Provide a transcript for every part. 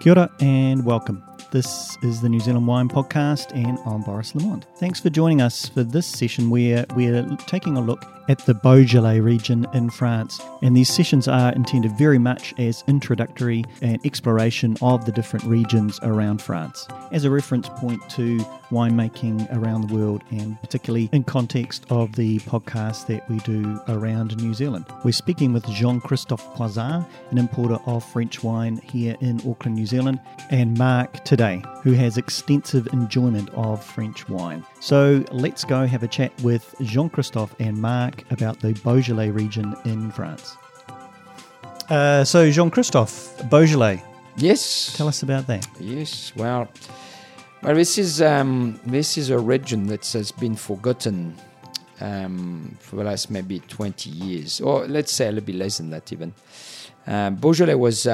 Kia ora and welcome. This is the New Zealand Wine Podcast and I'm Boris Lamont. Thanks for joining us for this session where we're taking a look at the Beaujolais region in France. And these sessions are intended very much as introductory and exploration of the different regions around France as a reference point to winemaking around the world and particularly in context of the podcast that we do around New Zealand. We're speaking with Jean-Christophe Poissart, an importer of French wine here in Auckland, New Zealand, and Marc Day, who has extensive enjoyment of French wine. So let's go have a chat with Jean-Christophe and Marc about the Beaujolais region in France. So Jean-Christophe, Beaujolais. Yes. Tell us about that. Yes, well this is a region that has been forgotten for the last maybe 20 years, or let's say a little bit less than that even. Beaujolais was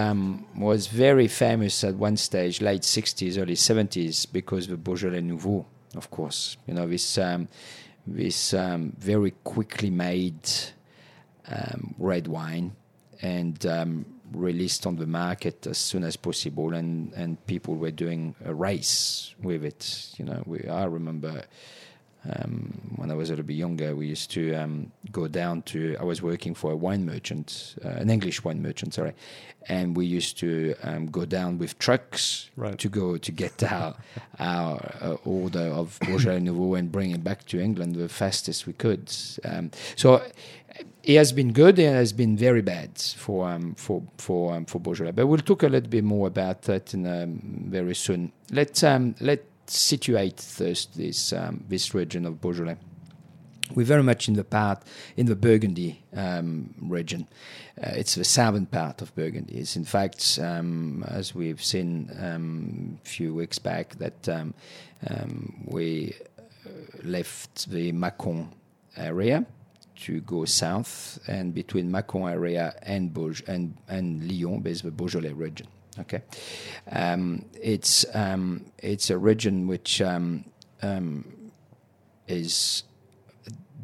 very famous at one stage, late 60s, early 70s, because the Beaujolais Nouveau, of course. You know, this very quickly made red wine and released on the market as soon as possible, and people were doing a race with it. You know, I remember when I was a little bit younger, we used to go down to. I was working for a wine merchant, an English wine merchant, sorry, and we used to go down with trucks to get our order of Beaujolais Nouveau and bring it back to England the fastest we could. So it has been good. It has been very bad for Beaujolais, but we'll talk a little bit more about that very soon. Let's situate this region of Beaujolais. We're very much in the Burgundy region. It's the southern part of Burgundy. It's in fact, as we've seen a few weeks back, that we left the Macon area to go south, and between Macon area and Lyon, there's the Beaujolais region. Okay, it's a region which is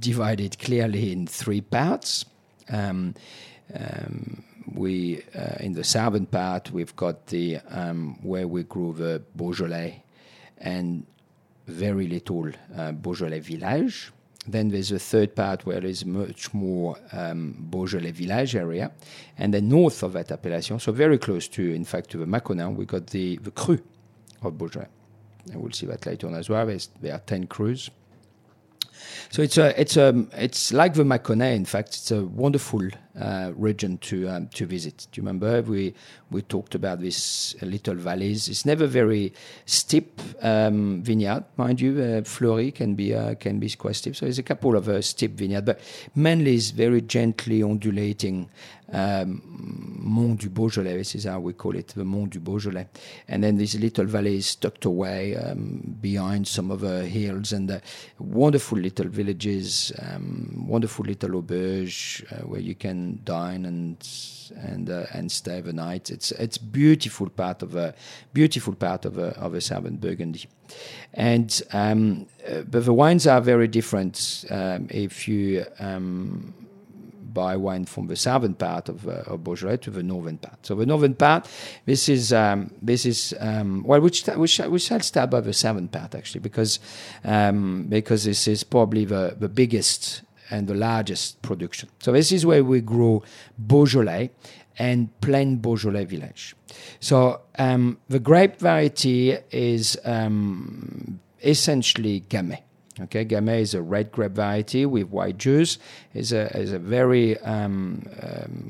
divided clearly in three parts. We in the southern part we've got the where we grew the Beaujolais and very little Beaujolais village. Then there's a third part where there's much more Beaujolais village area. And then north of that appellation, so very close to, in fact, to the Maconnais, we got the cru of Beaujolais. And we'll see that later on as well. There are 10 crus. So it's like the Maconnais. In fact, it's a wonderful region to visit. Do you remember we talked about these little valleys? It's never very steep vineyard, mind you. Fleurie can be quite steep, so there's a couple of steep vineyards, but mainly it's very gently ondulating Mont du Beaujolais. This is how we call it, the Mont du Beaujolais. And then these little valleys tucked away behind some of the hills, and wonderful little villages, wonderful little auberge where you can dine and stay the night. It's beautiful part of a southern Burgundy, and but the wines are very different. If you buy wine from the southern part of Beaujolais to the northern part. So the northern part, we shall start by the southern part actually, because this is probably the biggest and the largest production. So this is where we grow Beaujolais and plain Beaujolais village. So the grape variety is essentially Gamay. Okay, Gamay is a red grape variety with white juice. It's a very long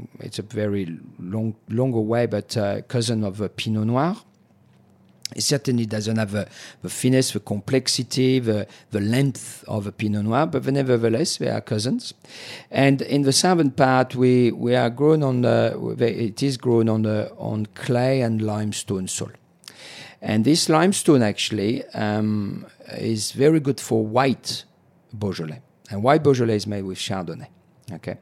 away, but cousin of Pinot Noir. It certainly doesn't have the finesse, the complexity, the length of a Pinot Noir, but nevertheless, they are cousins. And in the southern part, we are grown on on clay and limestone soil. And this limestone actually is very good for white Beaujolais. And white Beaujolais is made with Chardonnay. Okay,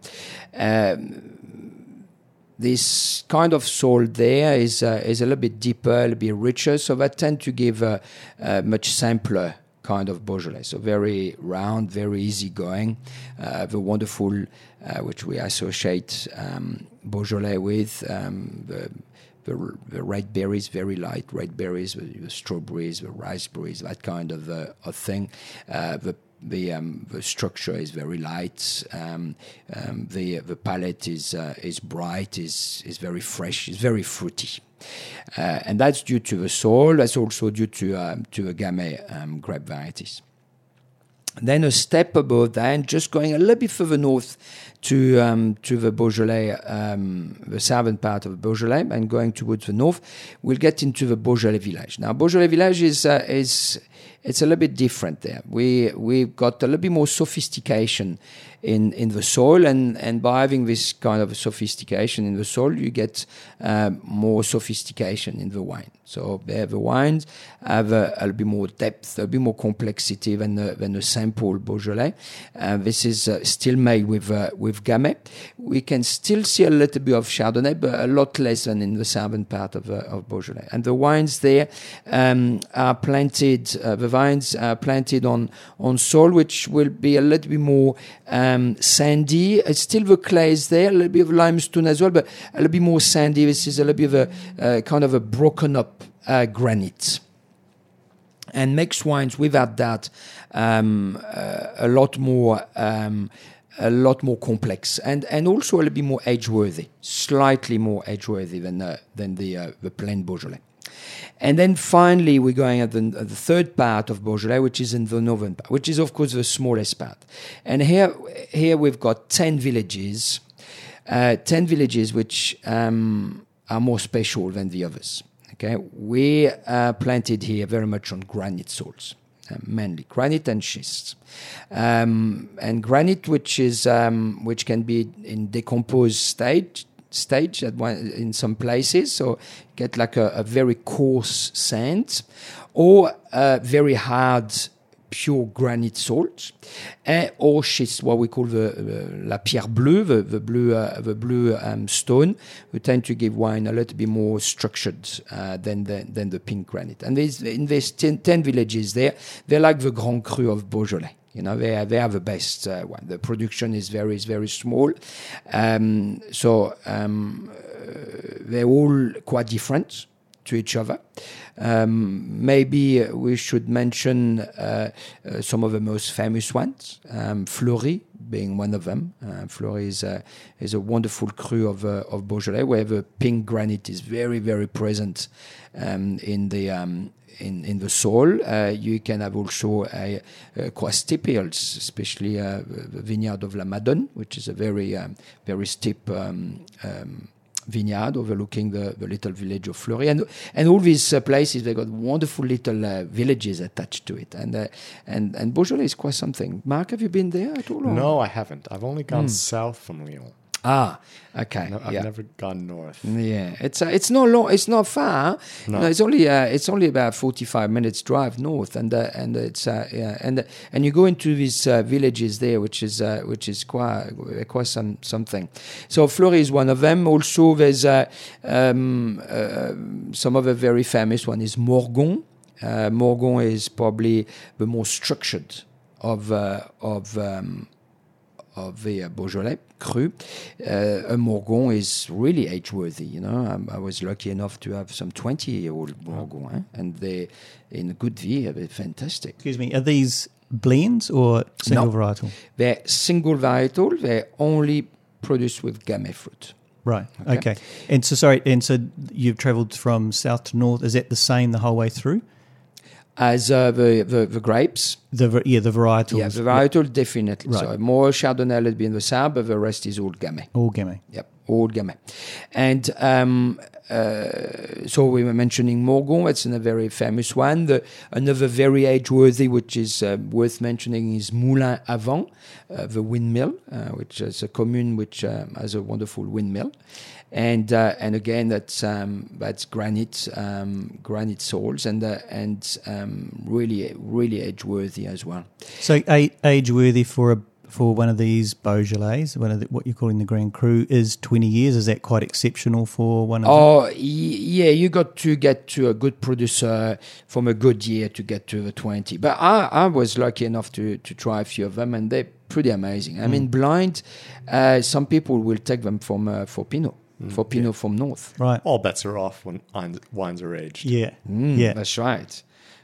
this kind of soil there is a little bit deeper, a little bit richer, so that tend to give a much simpler kind of Beaujolais. So very round, very easygoing. The wonderful which we associate Beaujolais with. the red berries, very light red berries, the strawberries, the raspberries, that kind of thing. The structure is very light. The palate is bright, is very fresh, is very fruity, and that's due to the soil. That's also due to the Gamay grape varieties. Then a step above that, just going a little bit further north to the Beaujolais, the southern part of Beaujolais, and going towards the north, we'll get into the Beaujolais village. Now, Beaujolais village is it's a little bit different there. We've got a little bit more sophistication in the soil, and by having this kind of sophistication in the soil, you get more sophistication in the wine. So the wines have a little bit more depth, a bit more complexity than the simple Beaujolais. This is still made with Gamay. We can still see a little bit of Chardonnay, but a lot less than in the southern part of Beaujolais. And the wines there are planted. The vines are planted on soil, which will be a little bit more sandy. It's still the clay is there, a little bit of limestone as well, but a little bit more sandy. This is a little bit of a kind of a broken up granite. And makes wines without that a lot more complex and also a little bit more age-worthy, slightly more age-worthy than the plain Beaujolais. And then finally, we're going at the third part of Beaujolais, which is in the northern part, which is, of course, the smallest part. And here we've got 10 villages, which are more special than the others. Okay, we are planted here very much on granite soils, mainly granite and schists, and granite, which is which can be in decomposed stage at one, in some places, so get like a very coarse sand, or very hard pure granite salt, or schist, what we call la pierre bleue, the blue stone, who tend to give wine a little bit more structured than the pink granite. And in these 10 villages there, they're like the Grand Cru of Beaujolais. You know, they are the best one. The production is very small, so they're all quite different to each other. Maybe we should mention some of the most famous ones, Fleurie being one of them. Fleurie is a wonderful cru of Beaujolais, where the pink granite is very, very present in the soil. You can have also quite steep hills, especially the vineyard of La Madone, which is a very steep vineyard overlooking the little village of Fleurie, and all these places. They got wonderful little villages attached to it, and Beaujolais is quite something. Marc, have you been there at all? Or? No, I haven't. I've only gone south from Lyon. Ah, okay. No, I've never gone north. Yeah, it's not long. It's not far. No. No, it's only about 45 minutes drive north, and it's and you go into these villages there, which is quite something. So Fleurie is one of them. Also, there's some other very famous one is Morgon. Morgon is probably the more structured of the Beaujolais cru. A Morgon is really age-worthy, you know. I was lucky enough to have some 20-year-old Morgon, and they, in a good year, they're fantastic. Excuse me, are these blends or single varietal? They're single varietal. They're only produced with Gamay fruit. Right, okay. And so, sorry, you've travelled from south to north. Is that the same the whole way through? As the grapes, the varietals, yeah, the varietal, yep. Definitely. Right. So more Chardonnay will be in the south, but the rest is all Gamay. All Gamay, yep, all Gamay. And so we were mentioning Morgon. It's a very famous one. Another very age-worthy, which is worth mentioning, is Moulin-à-Vent, the windmill, which is a commune which has a wonderful windmill. And again, that's granite soils, and really age-worthy as well. So age-worthy for one of these Beaujolais, what you're calling the Grand Cru, is 20 years. Is that quite exceptional for one of them? Yeah, you got to get to a good producer from a good year to get to the 20. But I was lucky enough to try a few of them, and they're pretty amazing. I mean, blind, some people will take them for Pinot. for Pinot from north. Right. All bets are off when wines are aged. Yeah. Yeah. That's right.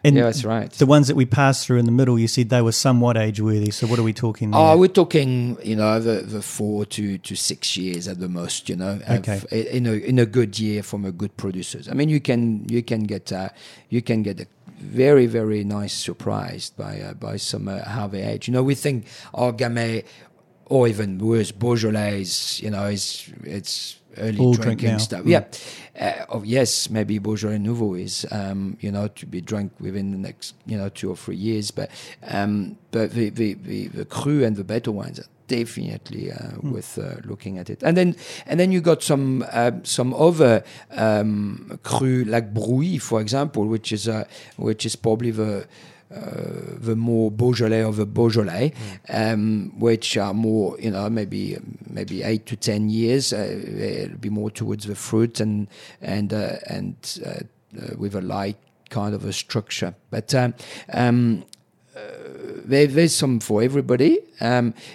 And yeah, that's right. The ones that we passed through in the middle, you said they were somewhat age-worthy. So what are we talking there? Oh, we're talking, you know, the 4 to 6 years at the most, you know, okay. in a good year from a good producers. I mean, you can get a very, very nice surprise by some Harvey age. You know, we think our Gamay, or even worse, Beaujolais, you know, it's early all drinking stuff. Yeah. Yes, maybe Beaujolais Nouveau is, you know, to be drunk within the next, you know, 2 or 3 years. But the cru and the better wines are definitely worth looking at it. And then you got some other cru like Brouille, for example, which is probably the more Beaujolais of the Beaujolais, which are more, you know, maybe 8 to 10 years, it'll be more towards the fruit and with a light kind of a structure. But there's some for everybody.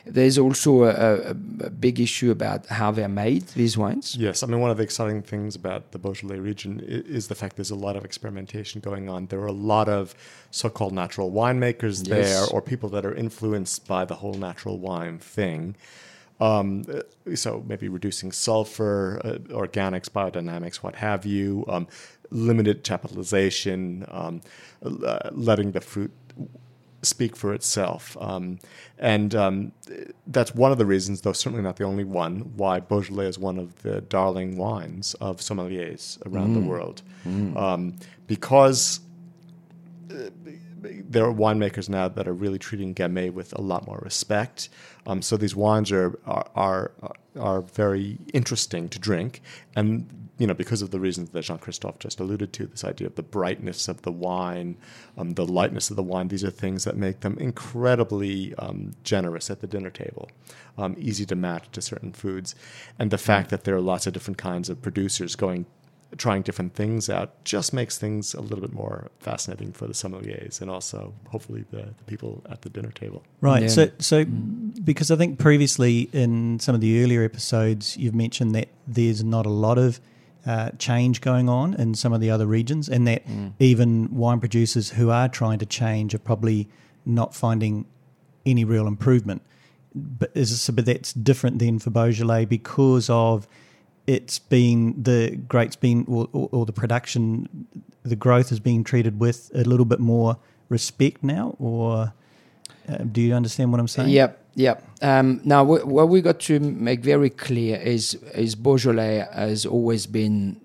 There's also a big issue about how they're made, these wines. Yes, I mean, one of the exciting things about the Beaujolais region is the fact there's a lot of experimentation going on. There are a lot of so-called natural winemakers there, or people that are influenced by the whole natural wine thing. So maybe reducing sulfur, organics, biodynamics, what have you, limited chapelization, letting the fruit speak for itself. And that's one of the reasons, though certainly not the only one, why Beaujolais is one of the darling wines of sommeliers around the world. Because there are winemakers now that are really treating Gamay with a lot more respect. So these wines are very interesting to drink. And, you know, because of the reasons that Jean-Christophe just alluded to, this idea of the brightness of the wine, the lightness of the wine, these are things that make them incredibly generous at the dinner table, easy to match to certain foods. And the fact that there are lots of different kinds of producers trying different things out just makes things a little bit more fascinating for the sommeliers and also hopefully the people at the dinner table. Right. Yeah. So because I think previously in some of the earlier episodes you've mentioned that there's not a lot of change going on in some of the other regions, and that even wine producers who are trying to change are probably not finding any real improvement. But that's different then for Beaujolais because of it's been the grapes being, or the production, the growth is being treated with a little bit more respect now, or do you understand what I'm saying? Yep. Now, what we got to make very clear is Beaujolais has always been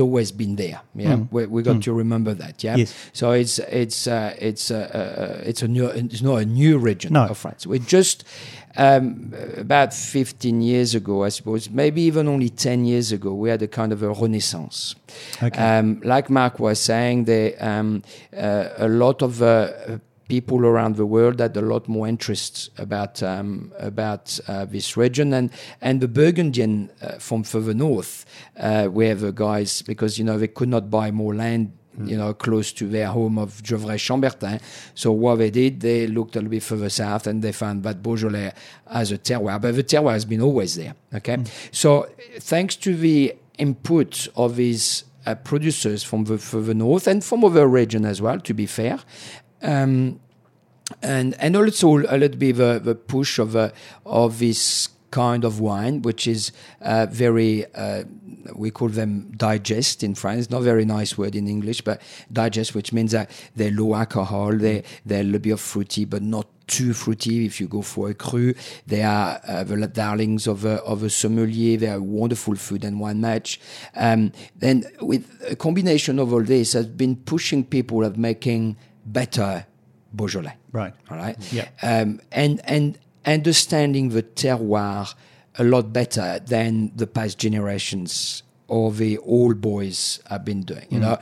there. Yeah, we got to remember that. Yeah, yes. So it's not a new region of France. We're just about 15 years ago, I suppose, maybe even only 10 years ago, we had a kind of a renaissance. Okay. Like Marc was saying, a lot of people around the world had a lot more interest about this region and the Burgundian from further north, where the guys, because, you know, they could not buy more land, you know, close to their home of Gevray-Chambertin. So what they did, they looked a little bit further south and they found that Beaujolais as a terroir. But the terroir has been always there, okay? So thanks to the input of these producers from the north and from other region as well, to be fair, and also a little bit the push of this kind of wine, which is very, we call them digest in France, not very nice word in English, but digest, which means that they're low alcohol, they're a little bit of fruity, but not too fruity if you go for a cru. They are the darlings of a sommelier. They are wonderful food and wine match. Then with a combination of all this has been pushing people of making better Beaujolais. Right. All right. Yeah. And understanding the terroir a lot better than the past generations or the old boys have been doing. You know,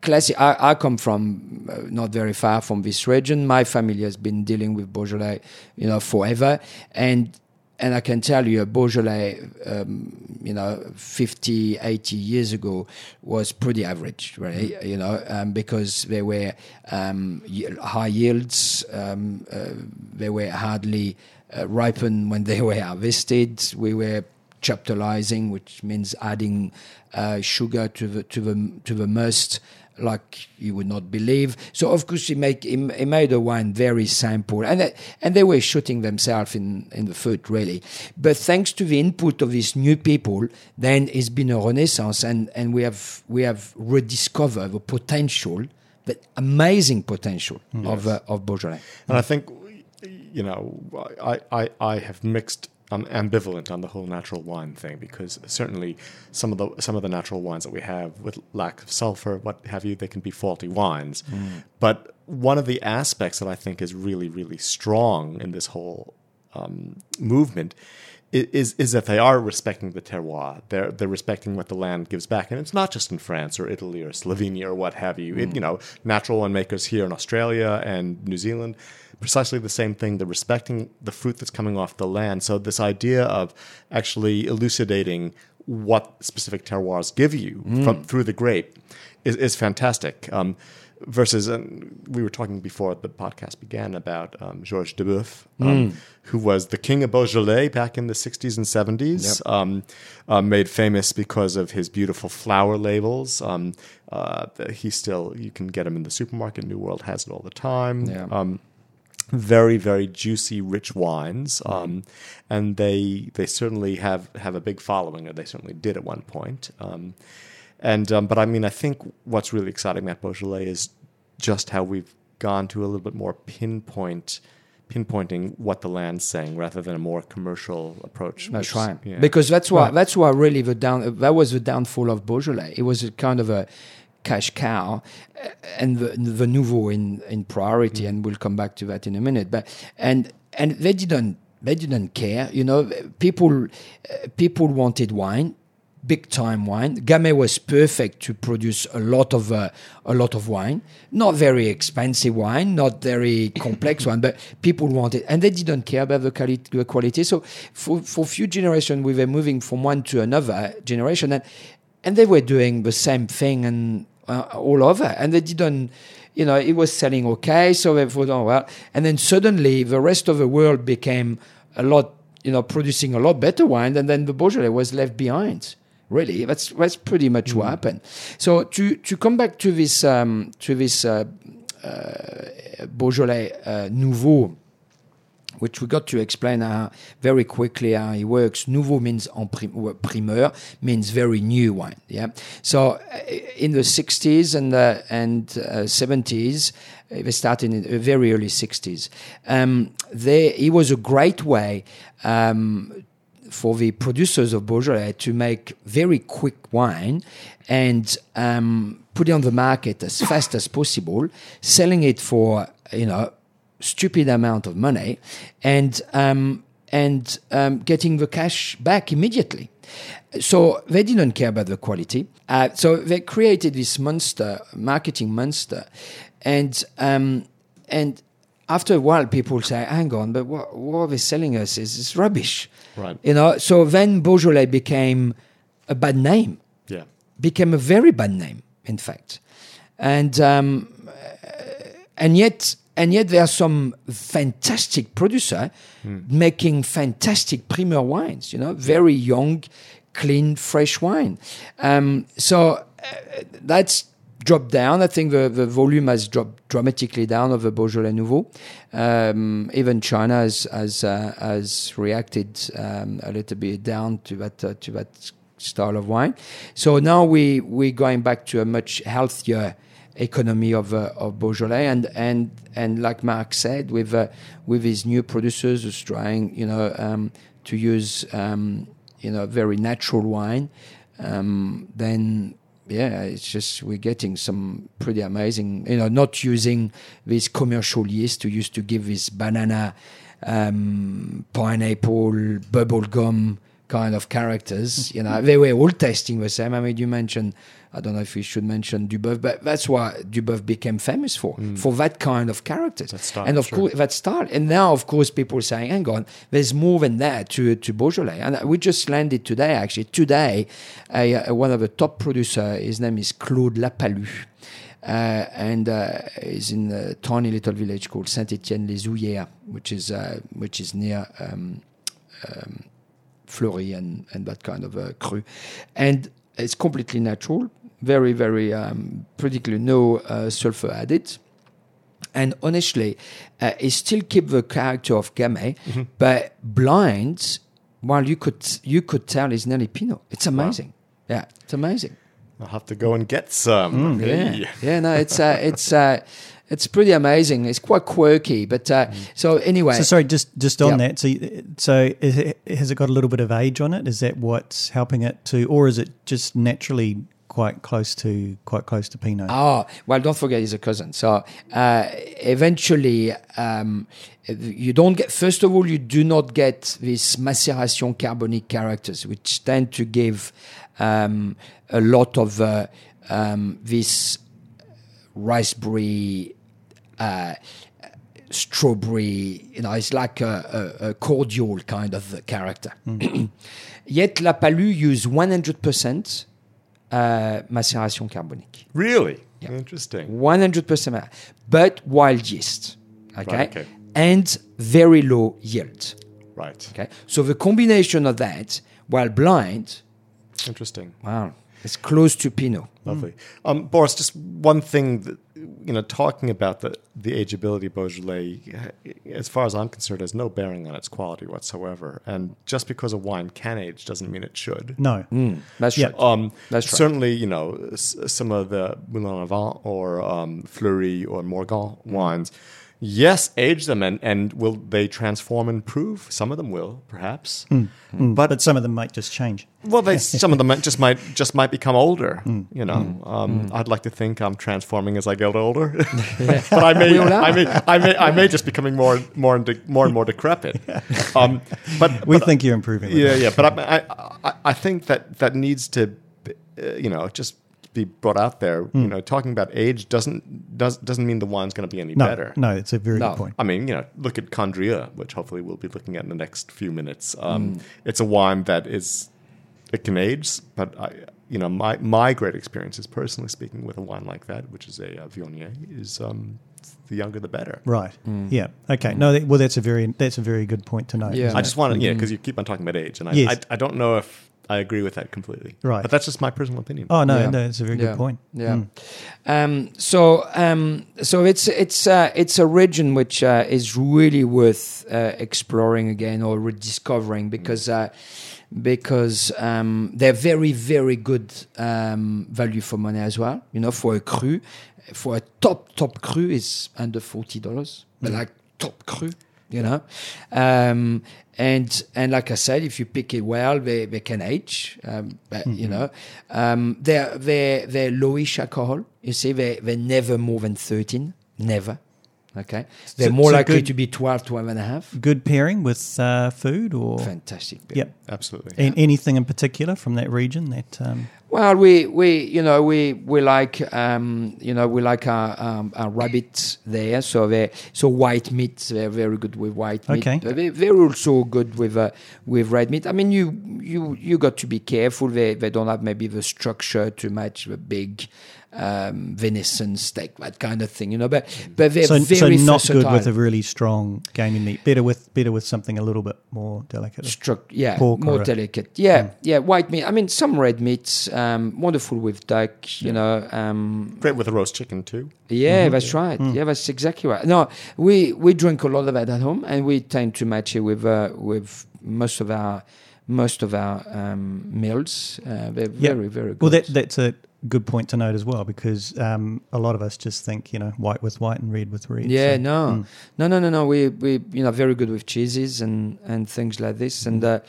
classic. I come from not very far from this region. My family has been dealing with Beaujolais, you know, forever. And I can tell you, Beaujolais, you know, 50, 80 years ago was pretty average, really, you know, because there were high yields, they were hardly ripened when they were harvested. We were chaptalizing, which means adding sugar to the must like you would not believe. So of course he made the wine very simple, and they were shooting themselves in the foot really. But thanks to the input of these new people, then it's been a renaissance, and we have rediscovered the potential, the amazing potential of Beaujolais. And I think I have mixed. I'm ambivalent on the whole natural wine thing, because certainly some of the natural wines that we have with lack of sulfur, what have you, they can be faulty wines. Mm. But one of the aspects that I think is really, really strong in this whole movement is that they are respecting the terroir. They're respecting what the land gives back, and it's not just in France or Italy or Slovenia or what have you. It, natural winemakers here in Australia and New Zealand. Precisely the same thing. They're respecting the fruit that's coming off the land. So this idea of actually elucidating what specific terroirs give you through the grape is fantastic. Versus, we were talking before the podcast began about Georges Deboeuf, who was the king of Beaujolais back in the 60s and 70s, made famous because of his beautiful flower labels. You can get him in the supermarket. New World has it all the time. Yeah. Very, very juicy, rich wines, and they certainly have a big following, or they certainly did at one point. But I mean, I think what's really exciting about Beaujolais is just how we've gone to a little bit more pinpointing what the land's saying, rather than a more commercial approach. That's right, yeah. Because that's why really that was the downfall of Beaujolais. It was a kind of a cash cow, and the nouveau in priority, and we'll come back to that in a minute. But and they didn't care. People wanted wine, big time wine. Gamay was perfect to produce a lot of wine, not very expensive wine, not very complex wine, but people wanted, and they didn't care about the quality. So for few generations, we were moving from one to another generation, and they were doing the same thing and all over. And they didn't, it was selling okay, so they thought, oh, well. And then suddenly the rest of the world became a lot, producing a lot better wine, and then the Beaujolais was left behind. Really, that's pretty much what happened. So to come back to this Beaujolais Nouveau, which we got to explain very quickly how it works. Nouveau means primeur, means very new wine. Yeah. So in the 60s and 70s, they started in the very early 60s. It was a great way for the producers of Beaujolais to make very quick wine and put it on the market as fast as possible, selling it for, stupid amount of money, and getting the cash back immediately. So they didn't care about the quality. So they created this monster, marketing monster, and after a while, people say, "Hang on, but what are they selling us? Is rubbish?" Right. So then Beaujolais became a bad name. Yeah. Became a very bad name, in fact, and yet there are some fantastic producers making fantastic premier wines, very young, clean, fresh wine. So that's dropped down. I think the volume has dropped dramatically down of the Beaujolais Nouveau. Even China has reacted a little bit down to that style of wine. So now we're going back to a much healthier economy of Beaujolais, and like Marc said, with his new producers who's trying, to use, very natural wine, it's just we're getting some pretty amazing, not using this commercial yeast who used to give this banana, pineapple, bubblegum kind of characters. They were all tasting the same. I mean, you mentioned, I don't know if we should mention Deboeuf, but that's what Deboeuf became famous for that kind of characters. That style, and of course, that style. And now, of course, people are saying, hang on, there's more than that to Beaujolais. And we just landed today, actually. Today, one of the top producers, his name is Claude Lapalu, and is in a tiny little village called Saint-Étienne-les-Houillères, which is near Fleurie and that kind of cru. And it's completely natural, very, very, particularly no sulfur added. And honestly, it still keeps the character of Gamay, mm-hmm. but blind, while you could tell it's nearly Pinot. It's amazing. Wow. Yeah, it's amazing. I'll have to go and get some. Hey. Yeah, no, it's pretty amazing. It's quite quirky, but so anyway. So sorry, just on that. So has it got a little bit of age on it? Is that what's helping it to, or is it just naturally quite close to Pinot? Oh, well, don't forget he's a cousin. So eventually, you don't get. First of all, you do not get these macération carbonique characters, which tend to give a lot of this raspberry, strawberry, it's like a cordial kind of character. Mm. Yet Lapalu used 100% macération carbonique. Really? Yeah. Interesting. 100%, but wild yeast. Okay? Right, okay. And very low yield. Right. Okay. So the combination of that, while blind. Interesting. Wow. It's close to Pinot. Lovely. Boris, just one thing that, talking about the ageability Beaujolais, as far as I'm concerned, has no bearing on its quality whatsoever. And just because a wine can age doesn't mean it should. No. That's right. That's certainly, some of the Moulin-à-Vent or Fleurie or Morgon wines, yes, age them, and will they transform and improve? Some of them will, perhaps, but some of them might just change. Well, some of them might become older. I'd like to think I'm transforming as I get older, but I may just becoming more and more decrepit. But we think you're improving. Yeah. But I think that needs to, just be brought out there. Talking about age doesn't mean the wine's going to be any better. No, it's a very good point. I mean, look at Condrieu, which hopefully we'll be looking at in the next few minutes. It's a wine that it can age, but my great experience is personally speaking with a wine like that, which is a viognier, is the younger the better. Right. Yeah. Okay. No. Well, that's a very good point to note. Yeah. I just wanted because you keep on talking about age, and I don't know if I agree with that completely. Right. But that's just my personal opinion. Oh, no, it's a very good point. Yeah. So it's a region which is really worth exploring again or rediscovering because they're very, very good value for money as well. For a cru, for a top cru is under $40, but like top cru. And like I said, if you pick it well, they can age. They're lowish alcohol. You see, they're never more than 13. Never. Okay. They're more likely to be 12 and a half. Good pairing with food or fantastic pairing. Yep, absolutely. And anything in particular from that region that well, we like our rabbits there. So white meat. They're very good with white meat. Okay. They're also good with red meat. I mean, you got to be careful. They don't have maybe the structure to match the big venison steak, that kind of thing, but they're very not versatile. Good with a really strong gamey meat, better with something a little bit more delicate. White meat. I mean, some red meats, wonderful with duck, great with a roast chicken too. Yeah, that's right. Yeah, that's exactly right. No, we drink a lot of that at home, and we tend to match it with most of our meals. They're very, very good. Well, that's a good point to note as well, because a lot of us just think, white with white and red with red. Yeah, so. No. We very good with cheeses and things like this, the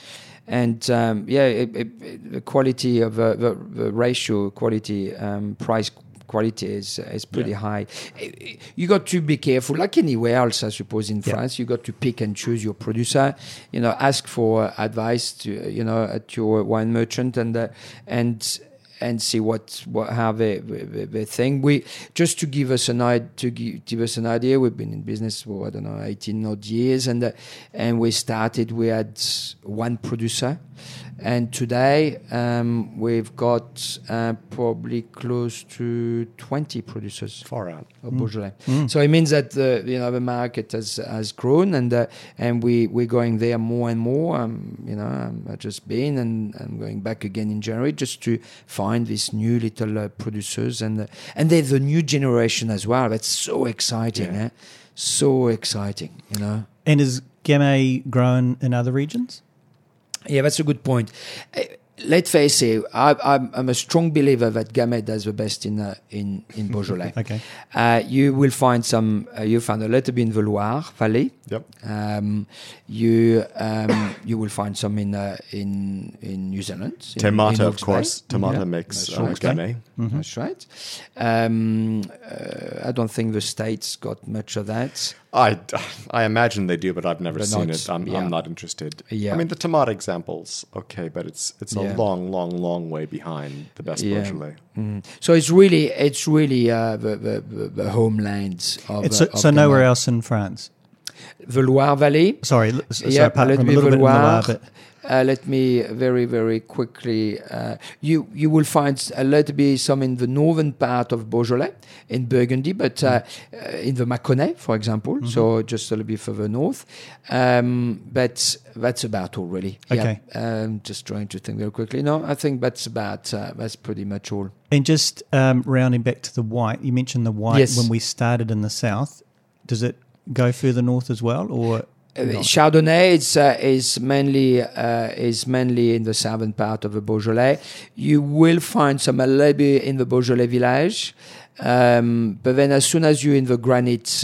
quality of the ratio, quality price. Quality is pretty high. You got to be careful, like anywhere else, I suppose. In France, you got to pick and choose your producer. Ask for advice to at your wine merchant, and and see what how they think. We just to give us an idea. We've been in business for 18 odd years, and we started. We had one producer, and today we've got probably close to 20 producers. Foreign of Beaujolais. Mm. So it means that the market has grown, and we're going there more and more. I've just been, and I'm going back again in January just to find these new little producers, and they're the new generation as well. That's so exciting, yeah. So exciting, And is Gamay grown in other regions? Yeah, that's a good point. Let's face it, I'm a strong believer that Gamay does the best in Beaujolais. Okay. You will find you find a little bit in the Loire Valley. Yep. You will find some in New Zealand. Tomato, of course. Tomato mix Gamay. Mm-hmm. That's right. I don't think the States got much of that. I imagine they do, but I've never seen it. I'm not interested. Yeah. I mean, the tomato example's okay, but it's a long way behind the best Beaujolais. Mm. So it's really the homeland of nowhere else in France. The Loire Valley. Apart from a little bit in the Loire, but let me very, very quickly. You will find a little bit some in the northern part of Beaujolais, in Burgundy, but in the Maconnais, for example. Mm-hmm. So just a little bit further north. But that's about all, really. Okay. Yeah. Just trying to think very quickly. No, I think that's pretty much all. And just rounding back to the white, you mentioned the white when we started in the south. Does it go further north as well, or? Chardonnay is mainly in the southern part of the Beaujolais. You will find some a little bit in the Beaujolais village, but then as soon as you're in the granite,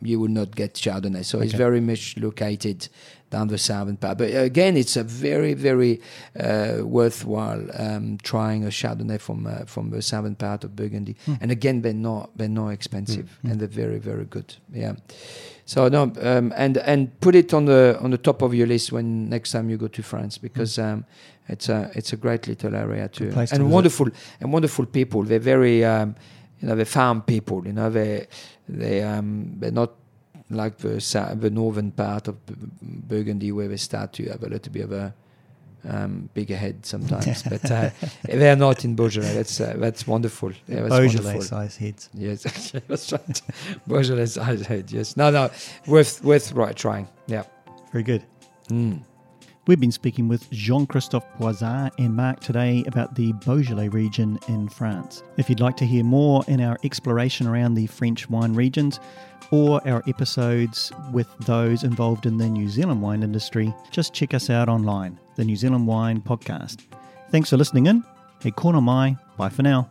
you will not get Chardonnay. So it's very much located down the southern part. But again, it's a very, very worthwhile trying a Chardonnay from the southern part of Burgundy. Mm. And again, they're not expensive, and they're very, very good. Yeah. So no, and put it on the top of your list when next time you go to France, because it's a great little area too, and wonderful people. They're very they're farm people. They're not like the northern part of Burgundy where they start to have a little bit of a bigger head sometimes, but they are not in Beaujolais. That's wonderful. Yeah, that's Beaujolais size heads. Yes, that's right. Beaujolais size head. Yes. No, worth trying. Yeah. Very good. Mm. We've been speaking with Jean-Christophe Poissart and Marc today about the Beaujolais region in France. If you'd like to hear more in our exploration around the French wine regions, or our episodes with those involved in the New Zealand wine industry, just check us out online, the New Zealand Wine Podcast. Thanks for listening in. He kona mai. Bye for now.